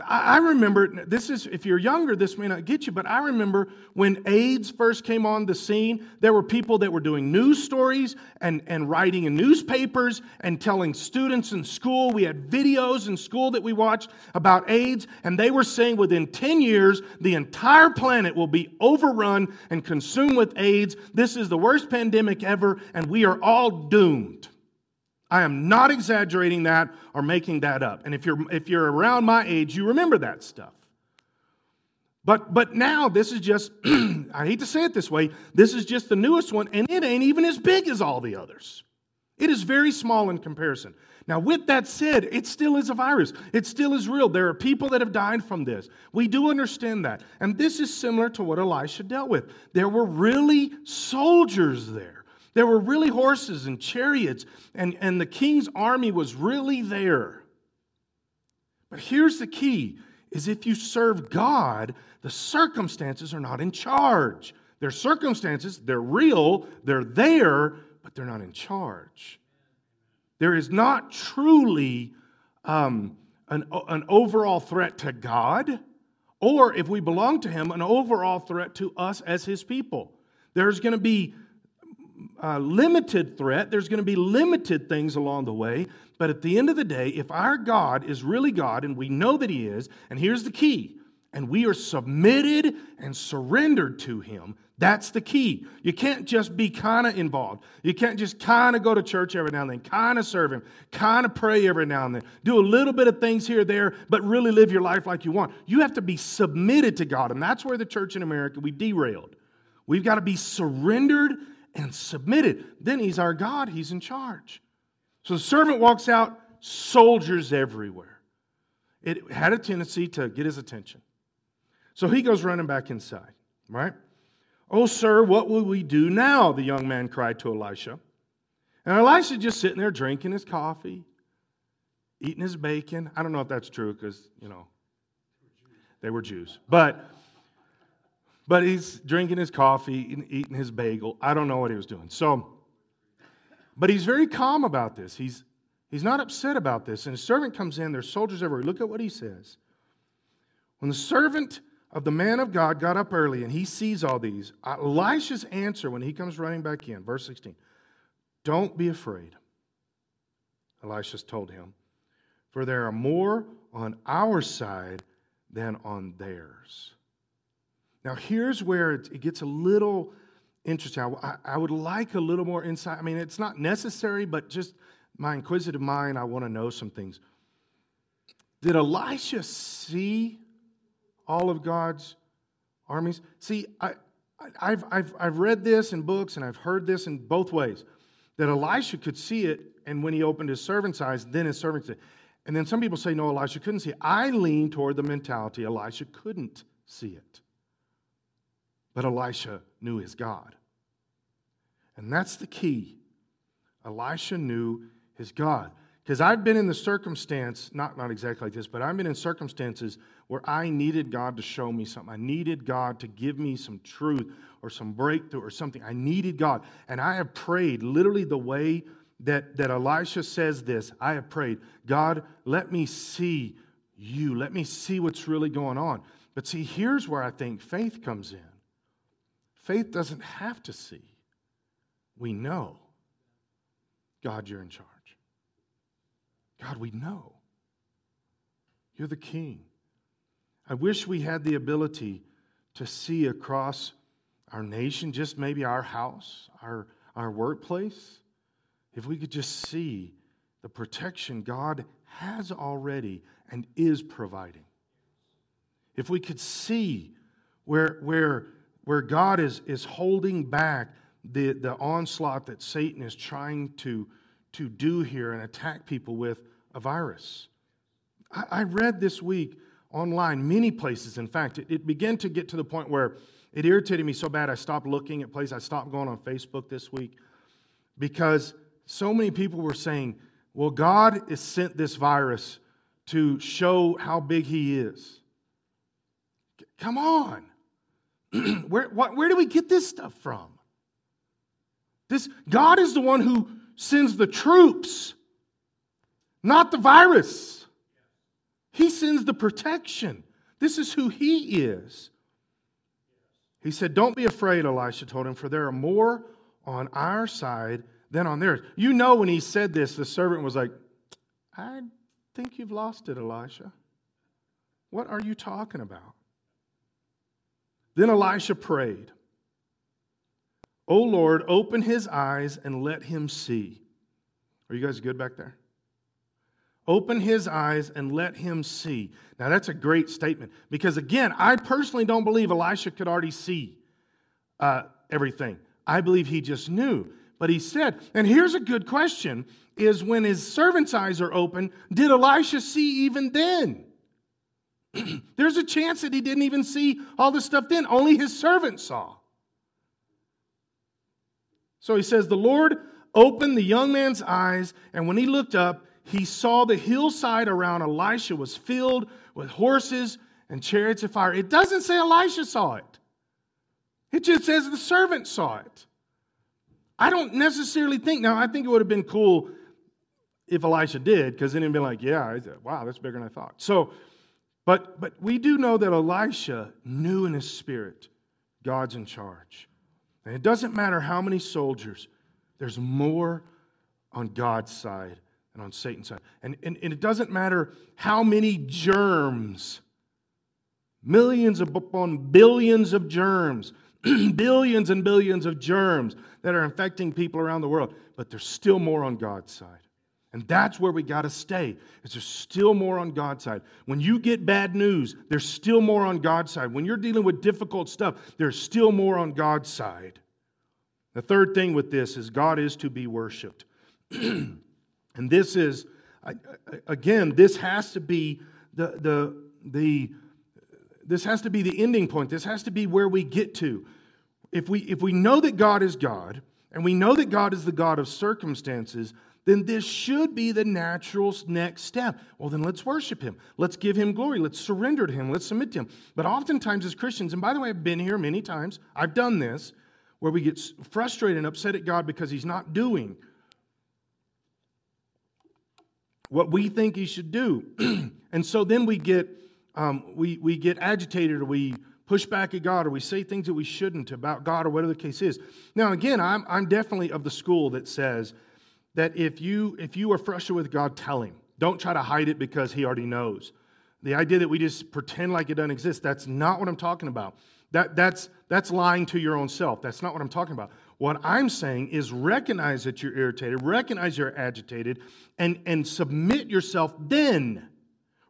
I remember, this is, if you're younger, this may not get you, but I remember when AIDS first came on the scene, there were people that were doing news stories and writing in newspapers and telling students in school. We had videos in school that we watched about AIDS, and they were saying within 10 years, the entire planet will be overrun and consumed with AIDS. This is the worst pandemic ever, and we are all doomed. I am not exaggerating that or making that up. And if you're around my age, you remember that stuff. But now this is just, I hate to say it this way, this is just the newest one, and it ain't even as big as all the others. It is very small in comparison. Now, with that said, it still is a virus. It still is real. There are people that have died from this. We do understand that. And this is similar to what Elisha dealt with. There were really soldiers there. There were really horses and chariots, and the king's army was really there. But here's the key, is if you serve God, the circumstances are not in charge. They're circumstances, they're real, they're there, but they're not in charge. There is not truly an overall threat to God, or if we belong to Him, an overall threat to us as His people. There's going to be limited threat. There's going to be limited things along the way. But at the end of the day, if our God is really God, and we know that He is, and here's the key, and we are submitted and surrendered to Him, that's the key. You can't just be kind of involved. You can't just kind of go to church every now and then, kind of serve Him, kind of pray every now and then, do a little bit of things here or there, but really live your life like you want. You have to be submitted to God, and that's where the church in America, we derailed. We've got to be surrendered and submitted. Then He's our God. He's in charge. So the servant walks out, soldiers everywhere. It had a tendency to get his attention. So he goes running back inside, right? "Oh, sir, what will we do now?" the young man cried to Elisha. And Elisha just sitting there drinking his coffee, eating his bacon. I don't know if that's true because, you know, they were Jews. But he's drinking his coffee and eating his bagel. I don't know what he was doing. So, but he's very calm about this. He's not upset about this. And his servant comes in. There's soldiers everywhere. Look at what he says. "When the servant of the man of God got up early and he sees all these, Elisha's answer when he comes running back in, verse 16, 'Don't be afraid,' Elisha's told him, 'for there are more on our side than on theirs.'" Now, here's where it gets a little interesting. I would like a little more insight. I mean, it's not necessary, but just my inquisitive mind, I want to know some things. Did Elisha see all of God's armies? See, I've read this in books, and I've heard this in both ways, that Elisha could see it, and when he opened his servant's eyes, then his servant said. And then some people say, no, Elisha couldn't see it. I lean toward the mentality Elisha couldn't see it. But Elisha knew his God. And that's the key. Elisha knew his God. Because I've been in the circumstance, not exactly like this, but I've been in circumstances where I needed God to show me something. I needed God to give me some truth or some breakthrough or something. I needed God. And I have prayed literally the way that Elisha says this. I have prayed, "God, let me see you. Let me see what's really going on." But see, here's where I think faith comes in. Faith doesn't have to see. We know. God, you're in charge. God, we know. You're the King. I wish we had the ability to see across our nation, just maybe our house, our workplace. If we could just see the protection God has already and is providing. If we could see where God is holding back the onslaught that Satan is trying to do here and attack people with a virus. I read this week online, many places. In fact, it began to get to the point where it irritated me so bad I stopped looking at places. I stopped going on Facebook this week because so many people were saying, well, God has sent this virus to show how big He is. Come on. Where do we get this stuff from? God is the one who sends the troops, not the virus. He sends the protection. This is who He is. He said, don't be afraid, Elisha told him, for there are more on our side than on theirs. You know, when he said this, the servant was like, I think you've lost it, Elisha. What are you talking about? Then Elisha prayed, O Lord, open his eyes and let him see. Are you guys good back there? Open his eyes and let him see. Now that's a great statement because, again, I personally don't believe Elisha could already see everything. I believe he just knew. But he said, and here's a good question, is when his servant's eyes are open, did Elisha see even then? There's a chance that he didn't even see all this stuff then. Only his servant saw. So he says, the Lord opened the young man's eyes, and when he looked up, he saw the hillside around Elisha was filled with horses and chariots of fire. It doesn't say Elisha saw it. It just says the servant saw it. I don't necessarily think, now I think it would have been cool if Elisha did, because then he'd be like, yeah, wow, that's bigger than I thought. So, but we do know that Elisha knew in his spirit, God's in charge. And it doesn't matter how many soldiers, there's more on God's side and on Satan's side. And it doesn't matter how many germs, millions upon billions of germs, billions and billions of germs that are infecting people around the world, but there's still more on God's side. And that's where we got to stay, is there's still more on God's side. When you get bad news, there's still more on God's side. When you're dealing with difficult stuff, there's still more on God's side. The third thing with this is God is to be worshiped. And this is, again, this has to be this has to be the ending point. This has to be where we get to. If we know that God is God, and we know that God is the God of circumstances, then this should be the natural next step. Well, then let's worship Him. Let's give Him glory. Let's surrender to Him. Let's submit to Him. But oftentimes as Christians, and by the way, I've been here many times, I've done this, where we get frustrated and upset at God because He's not doing what we think He should do. And so then we get we get agitated, or we push back at God, or we say things that we shouldn't about God, or whatever the case is. Now, again, I'm definitely of the school that says that if you are frustrated with God, tell Him. Don't try to hide it because He already knows. The idea that we just pretend like it doesn't exist, that's not what I'm talking about. That's lying to your own self. That's not what I'm talking about. What I'm saying is recognize that you're irritated, recognize you're agitated, and submit yourself then.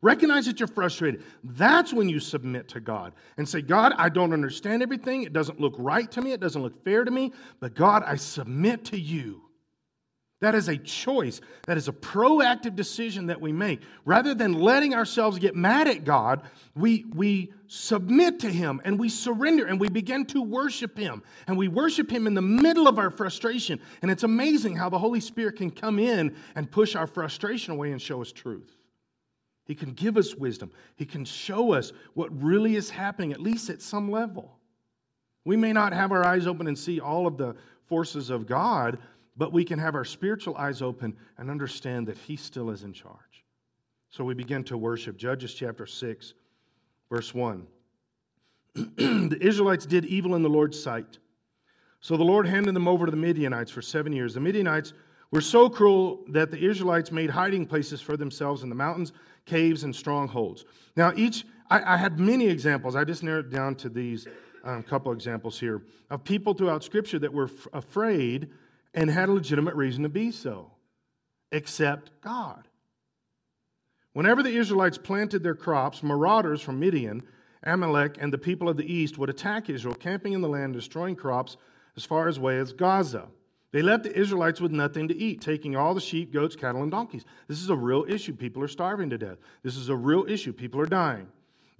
Recognize that you're frustrated. That's when you submit to God and say, God, I don't understand everything. It doesn't look right to me. It doesn't look fair to me. But God, I submit to You. That is a choice. That is a proactive decision that we make. Rather than letting ourselves get mad at God, we submit to Him, and we surrender, and we begin to worship Him. And we worship Him in the middle of our frustration. And it's amazing how the Holy Spirit can come in and push our frustration away and show us truth. He can give us wisdom. He can show us what really is happening, at least at some level. We may not have our eyes open and see all of the forces of God, but we can have our spiritual eyes open and understand that He still is in charge. So we begin to worship. Judges chapter 6. Verse 1, the Israelites did evil in the Lord's sight. So the Lord handed them over to the Midianites for 7 years. The Midianites were so cruel that the Israelites made hiding places for themselves in the mountains, caves, and strongholds. Now, I had many examples. I just narrowed it down to these couple examples here of people throughout Scripture that were afraid and had a legitimate reason to be so, except God. Whenever the Israelites planted their crops, marauders from Midian, Amalek, and the people of the east would attack Israel, camping in the land, destroying crops as far away as Gaza. They left the Israelites with nothing to eat, taking all the sheep, goats, cattle, and donkeys. This is a real issue. People are starving to death. This is a real issue. People are dying.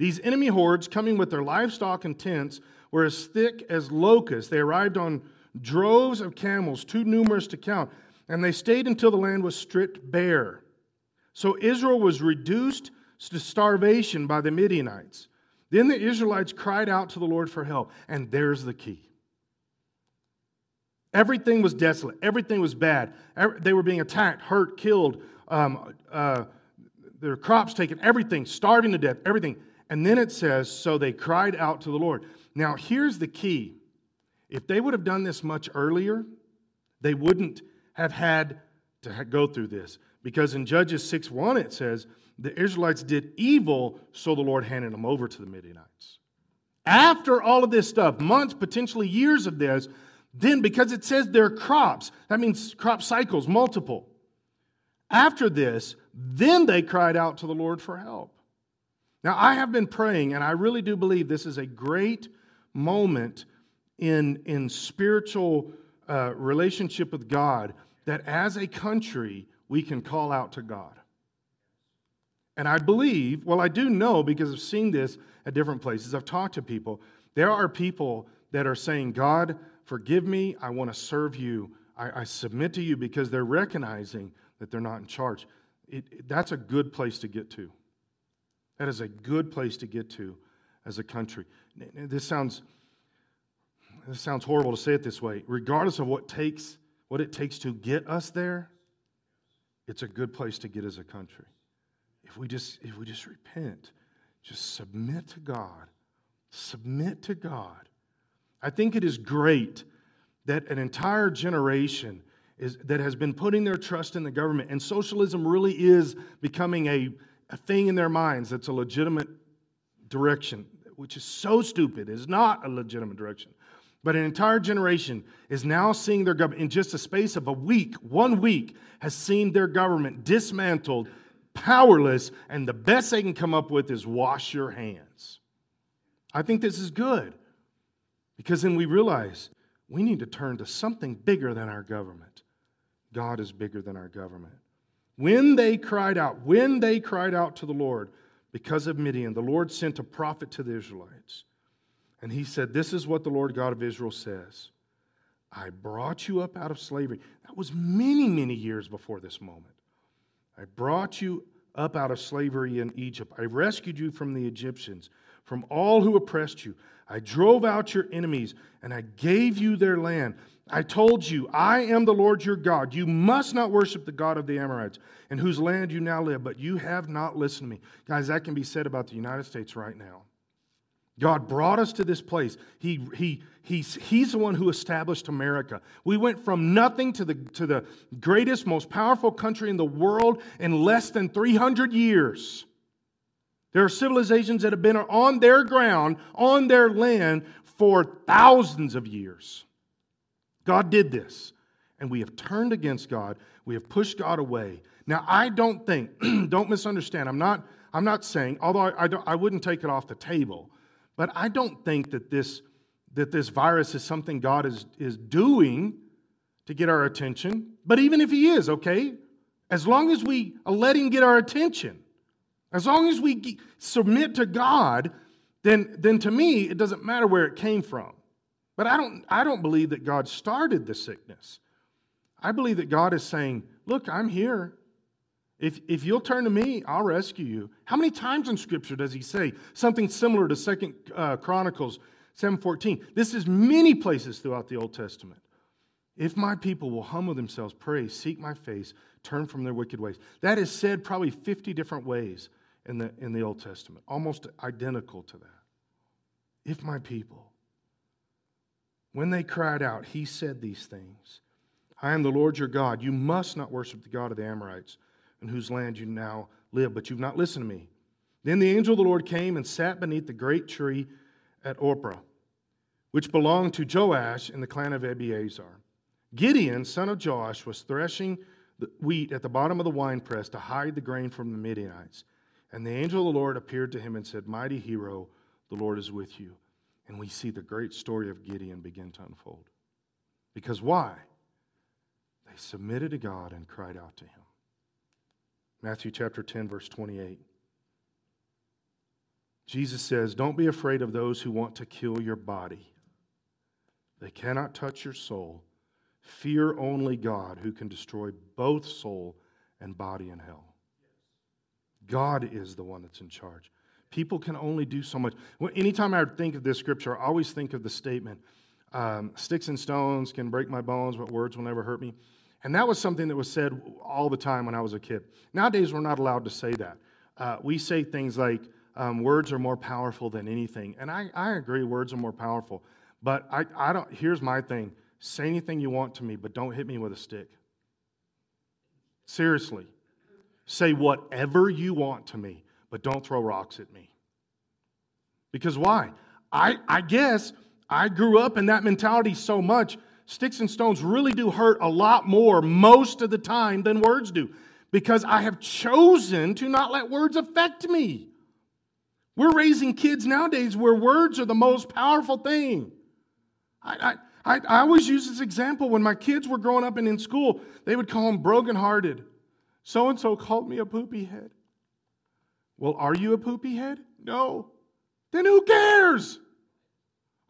These enemy hordes, coming with their livestock and tents, were as thick as locusts. They arrived on droves of camels, too numerous to count, and they stayed until the land was stripped bare. So Israel was reduced to starvation by the Midianites. Then the Israelites cried out to the Lord for help, and there's the key. Everything was desolate. Everything was bad. They were being attacked, hurt, killed, their crops taken, everything, starving to death, everything. And then it says, so they cried out to the Lord. Now, here's the key. If they would have done this much earlier, they wouldn't have had to go through this. Because in Judges 6:1, it says, the Israelites did evil, so the Lord handed them over to the Midianites. After all of this stuff, months, potentially years of this, then because it says their crops, that means crop cycles, multiple. After this, then they cried out to the Lord for help. Now, I have been praying, and I really do believe this is a great moment in spiritual relationship with God, that as a country, we can call out to God. And I believe, well, I do know because I've seen this at different places. I've talked to people. There are people that are saying, God, forgive me. I want to serve you. I submit to you, because they're recognizing that they're not in charge. That's a good place to get to. That is a good place to get to as a country. This sounds horrible to say it this way. Regardless of what it takes to get us there, it's a good place to get as a country. If we just repent, just submit to God. Submit to God. I think it is great that an entire generation that has been putting their trust in the government, and socialism really is becoming a thing in their minds that's a legitimate direction, which is so stupid. It's not a legitimate direction. But an entire generation is now seeing their government, in just a space of a week, 1 week, has seen their government dismantled, powerless, and the best they can come up with is wash your hands. I think this is good, because then we realize we need to turn to something bigger than our government. God is bigger than our government. When they cried out to the Lord because of Midian, the Lord sent a prophet to the Israelites. And he said, this is what the Lord God of Israel says. I brought you up out of slavery. That was many, many years before this moment. I brought you up out of slavery in Egypt. I rescued you from the Egyptians, from all who oppressed you. I drove out your enemies, and I gave you their land. I told you, I am the Lord your God. You must not worship the God of the Amorites, in whose land you now live, but you have not listened to me. Guys, that can be said about the United States right now. God brought us to this place. He's the one who established America. We went from nothing to the greatest, most powerful country in the world in less than 300 years. There are civilizations that have been on their ground, on their land, for thousands of years. God did this, and we have turned against God. We have pushed God away. Now, I don't think, don't misunderstand, I'm not saying, although I wouldn't take it off the table, but I don't think that this virus is something God is doing to get our attention. But even if he is, okay, as long as we let him get our attention, as long as we submit to God, then to me, it doesn't matter where it came from. But I don't believe that God started the sickness. I believe that God is saying, look, I'm here. If you'll turn to me, I'll rescue you. How many times in Scripture does he say something similar to 2 Chronicles 7:14? This is many places throughout the Old Testament. If my people will humble themselves, pray, seek my face, turn from their wicked ways. That is said probably 50 different ways in the Old Testament, almost identical to that. If my people, when they cried out, he said these things. I am the Lord your God. You must not worship the God of the Amorites, in whose land you now live, but you've not listened to me. Then the angel of the Lord came and sat beneath the great tree at Orpah, which belonged to Joash in the clan of Abiezer. Gideon, son of Joash, was threshing the wheat at the bottom of the winepress to hide the grain from the Midianites. And the angel of the Lord appeared to him and said, mighty hero, the Lord is with you. And we see the great story of Gideon begin to unfold. Because why? They submitted to God and cried out to him. Matthew chapter 10, verse 28. Jesus says, don't be afraid of those who want to kill your body. They cannot touch your soul. Fear only God, who can destroy both soul and body in hell. God is the one that's in charge. People can only do so much. Anytime I think of this scripture, I always think of the statement, sticks and stones can break my bones, but words will never hurt me. And that was something that was said all the time when I was a kid. Nowadays, we're not allowed to say that. We say things like, words are more powerful than anything. And I agree, words are more powerful. But I don't. Here's my thing. Say anything you want to me, but don't hit me with a stick. Seriously. Say whatever you want to me, but don't throw rocks at me. Because why? I guess I grew up in that mentality so much. Sticks and stones really do hurt a lot more most of the time than words do. Because I have chosen to not let words affect me. We're raising kids nowadays where words are the most powerful thing. I always use this example. When my kids were growing up and in school, they would call them brokenhearted. So-and-so called me a poopy head. Well, are you a poopy head? No. Then who cares?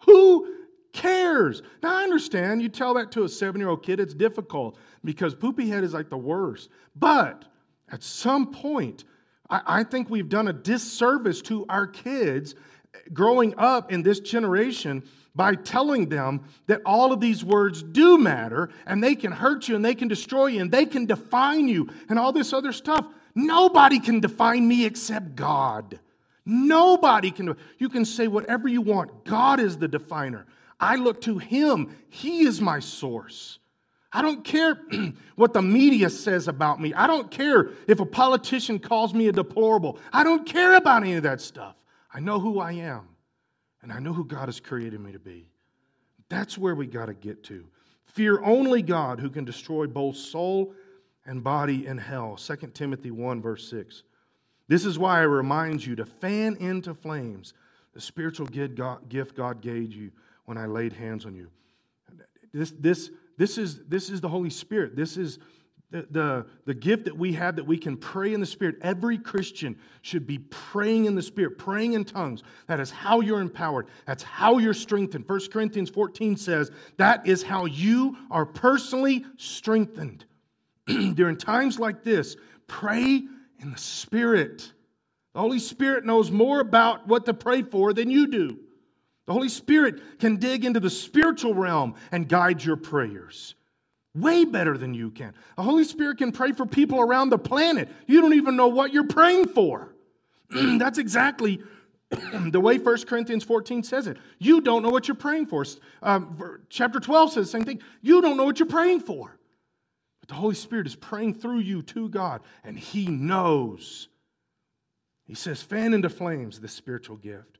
Who cares? Now, I understand you tell that to a 7-year-old kid, it's difficult because poopy head is like the worst. But at some point, I think we've done a disservice to our kids growing up in this generation by telling them that all of these words do matter and they can hurt you and they can destroy you and they can define you and all this other stuff. Nobody can define me except God. Nobody can. You can say whatever you want. God is the definer. I look to Him. He is my source. I don't care what the media says about me. I don't care if a politician calls me a deplorable. I don't care about any of that stuff. I know who I am, and I know who God has created me to be. That's where we got to get to. Fear only God, who can destroy both soul and body in hell. 2 Timothy 1, verse 6. This is why I remind you to fan into flames the spiritual gift God gave you when I laid hands on you. This is the Holy Spirit. This is the gift that we have, that we can pray in the Spirit. Every Christian should be praying in the Spirit, praying in tongues. That is how you're empowered. That's how you're strengthened. 1 Corinthians 14 says, that is how you are personally strengthened. During times like this, pray in the Spirit. The Holy Spirit knows more about what to pray for than you do. The Holy Spirit can dig into the spiritual realm and guide your prayers way better than you can. The Holy Spirit can pray for people around the planet. You don't even know what you're praying for. That's exactly the way 1 Corinthians 14 says it. You don't know what you're praying for. Chapter 12 says the same thing. You don't know what you're praying for. But the Holy Spirit is praying through you to God, and He knows. He says, fan into flames this spiritual gift.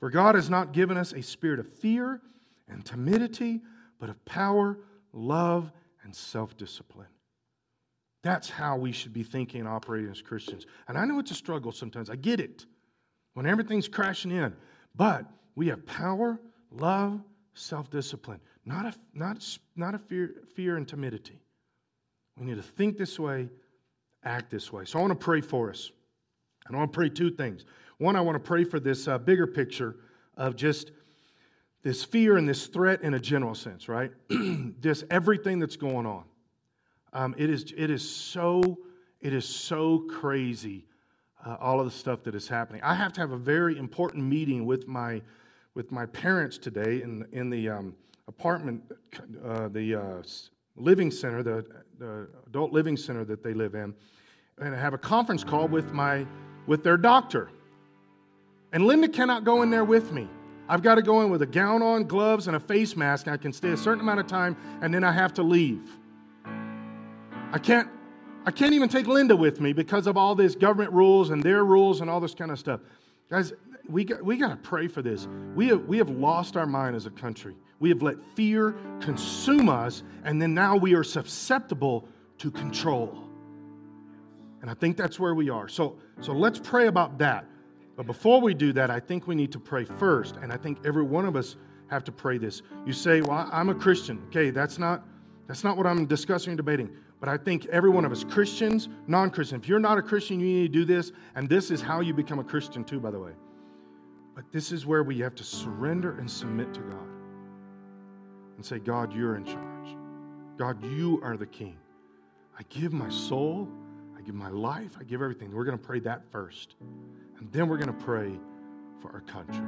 For God has not given us a spirit of fear and timidity, but of power, love, and self-discipline. That's how we should be thinking and operating as Christians. And I know it's a struggle sometimes. I get it when everything's crashing in. But we have power, love, self-discipline. Not a fear and timidity. We need to think this way, act this way. So I want to pray for us. And I want to pray two things. One, I want to pray for this bigger picture of just this fear and this threat in a general sense, right? Just everything that's going on. It is so crazy, all of the stuff that is happening. I have to have a very important meeting with my parents today in the apartment, living center, the adult living center that they live in, and I have a conference call with their doctor. And Linda cannot go in there with me. I've got to go in with a gown on, gloves, and a face mask, and I can stay a certain amount of time, and then I have to leave. I can't even take Linda with me because of all this government rules and their rules and all this kind of stuff. Guys, we got to pray for this. We have lost our mind as a country. We have let fear consume us, and then now we are susceptible to control. And I think that's where we are. So let's pray about that. But before we do that, I think we need to pray first. And I think every one of us have to pray this. You say, well, I'm a Christian. Okay, that's not what I'm discussing or debating. But I think every one of us, Christians, non-Christian, if you're not a Christian, you need to do this. And this is how you become a Christian too, by the way. But this is where we have to surrender and submit to God and say, God, you're in charge. God, you are the king. I give my soul. I give my life. I give everything. We're going to pray that first. And then we're going to pray for our country.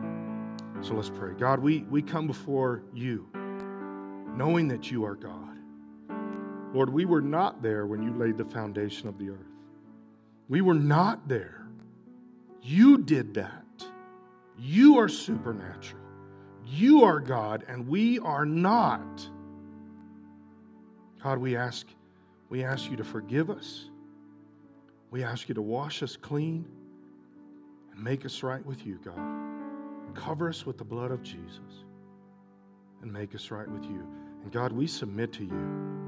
So let's pray. God, we come before you knowing that you are God. Lord, we were not there when you laid the foundation of the earth. We were not there. You did that. You are supernatural. You are God, and we are not. God, we ask you to forgive us. We ask you to wash us clean and make us right with you, God. Cover us with the blood of Jesus and make us right with you. And God, we submit to you.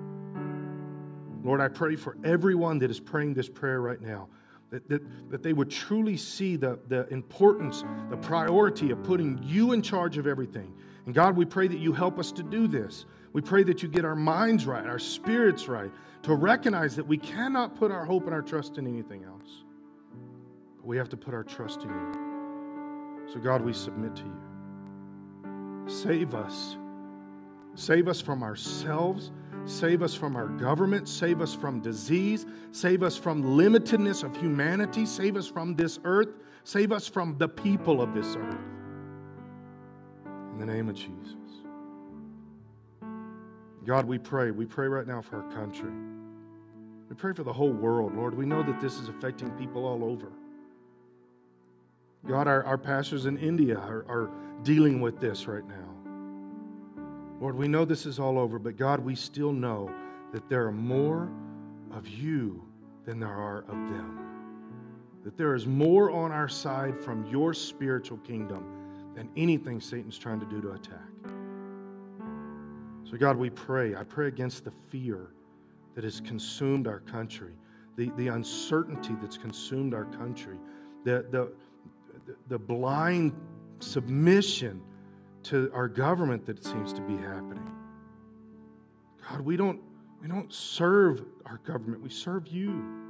Lord, I pray for everyone that is praying this prayer right now, that they would truly see the importance, the priority of putting you in charge of everything. And God, we pray that you help us to do this. We pray that you get our minds right, our spirits right, to recognize that we cannot put our hope and our trust in anything else. But we have to put our trust in you. So God, we submit to you. Save us. Save us from ourselves. Save us from our government. Save us from disease. Save us from limitedness of humanity. Save us from this earth. Save us from the people of this earth. In the name of Jesus. God, we pray. We pray right now for our country. We pray for the whole world, Lord. We know that this is affecting people all over. God, our pastors in India are dealing with this right now. Lord, we know this is all over, but God, we still know that there are more of you than there are of them. That there is more on our side from your spiritual kingdom than anything Satan's trying to do to attack. So God, we pray. I pray against the fear that has consumed our country, the uncertainty that's consumed our country, the blind submission to our government that seems to be happening. God, we don't serve our government. We serve you.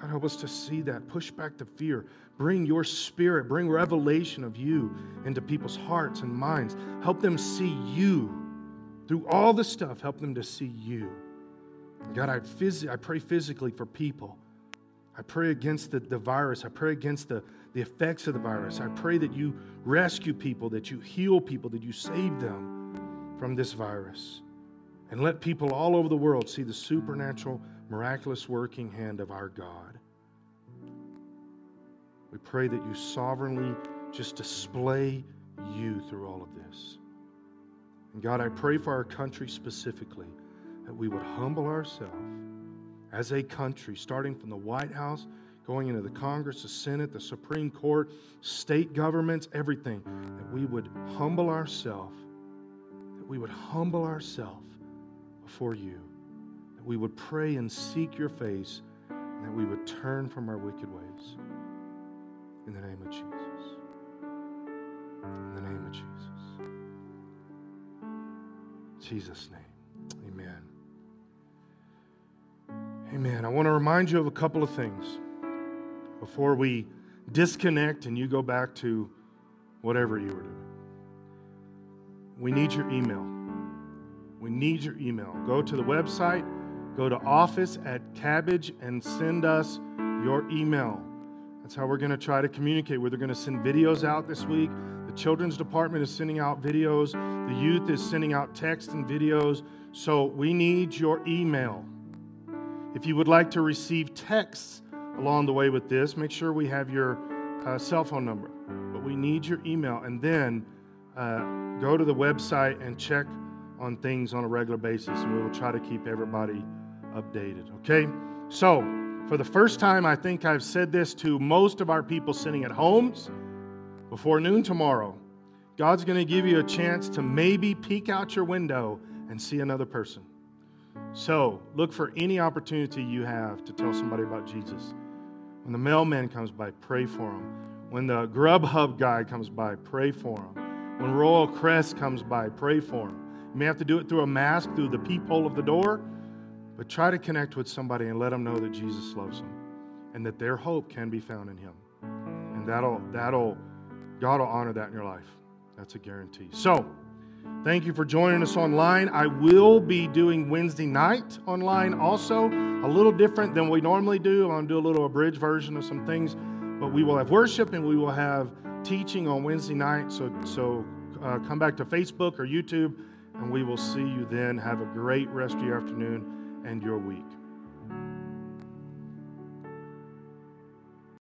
God, help us to see that. Push back the fear. Bring your spirit. Bring revelation of you into people's hearts and minds. Help them see you. Through all the stuff, help them to see you. God, I pray physically for people. I pray against the virus. I pray against the effects of the virus. I pray that you rescue people, that you heal people, that you save them from this virus. And let people all over the world see the supernatural, miraculous working hand of our God. We pray that you sovereignly just display you through all of this. And God, I pray for our country specifically, that we would humble ourselves as a country, starting from the White House, going into the Congress, the Senate, the Supreme Court, state governments, everything, that we would humble ourselves, that we would humble ourselves before you, that we would pray and seek your face, and that we would turn from our wicked ways. In the name of Jesus. In the name of Jesus. Jesus' name. Amen. Amen. I want to remind you of a couple of things before we disconnect and you go back to whatever you were doing. We need your email. We need your email. Go to the website, go to office@cabbage, and send us your email. That's how we're going to try to communicate. We're going to send videos out this week. The children's department is sending out videos. The youth is sending out text and videos. So we need your email. If you would like to receive texts along the way with this, make sure we have your cell phone number. But we need your email. And then go to the website and check on things on a regular basis, and we will try to keep everybody updated, okay? So for the first time, I think I've said this to most of our people sitting at homes, before noon tomorrow, God's going to give you a chance to maybe peek out your window and see another person. So look for any opportunity you have to tell somebody about Jesus. When the mailman comes by, pray for him. When the Grubhub guy comes by, pray for him. When Royal Crest comes by, pray for him. You may have to do it through a mask, through the peephole of the door, but try to connect with somebody and let them know that Jesus loves them and that their hope can be found in him. And that'll God will honor that in your life. That's a guarantee. So, thank you for joining us online. I will be doing Wednesday night online also, a little different than we normally do. I'm going to do a little abridged version of some things, but we will have worship and we will have teaching on Wednesday night. So come back to Facebook or YouTube, and we will see you then. Have a great rest of your afternoon and your week.